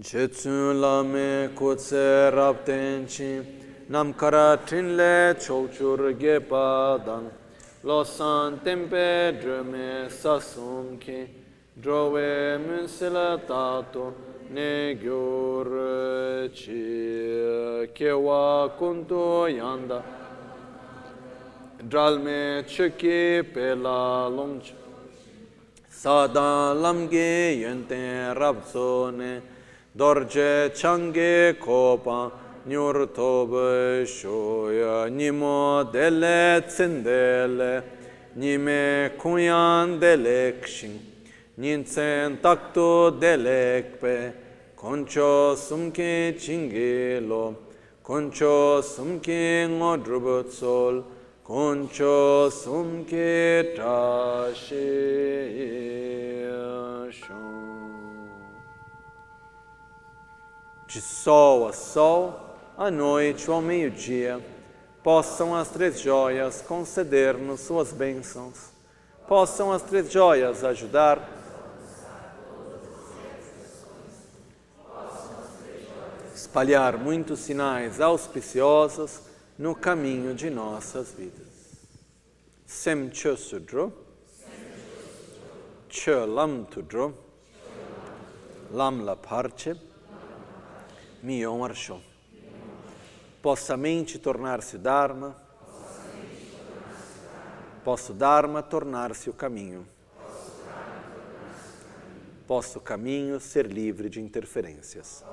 Jetsun lame kutse raptenci, nam karatin le chokchur gepadan, lo san tempe drume sasumki, drove munsela tato ne gyurci, kewa kunto yanda, dralme chuki pela lomch, sadan lamge yenten rapsone, Dorje Change Kopa, Nurto Beshoya, Nimo Dele Sendele, Nime Kun Delek Ninsentacto Delekpe, Concho Sumki Chingelo, Concho Sumki Nodrubut Sol, Concho Sumkitashi. De sol a sol, à noite ou ao meio-dia, possam as três joias conceder-nos suas bênçãos, possam as três joias ajudar, espalhar muitos sinais auspiciosos no caminho de nossas vidas. Sem Chö Sudro, Chö Lam Thudro, Lam La Parche, Nyon Archon, possa a mente tornar-se Dharma, posso Dharma tornar-se o caminho, posso o caminho ser livre de interferências.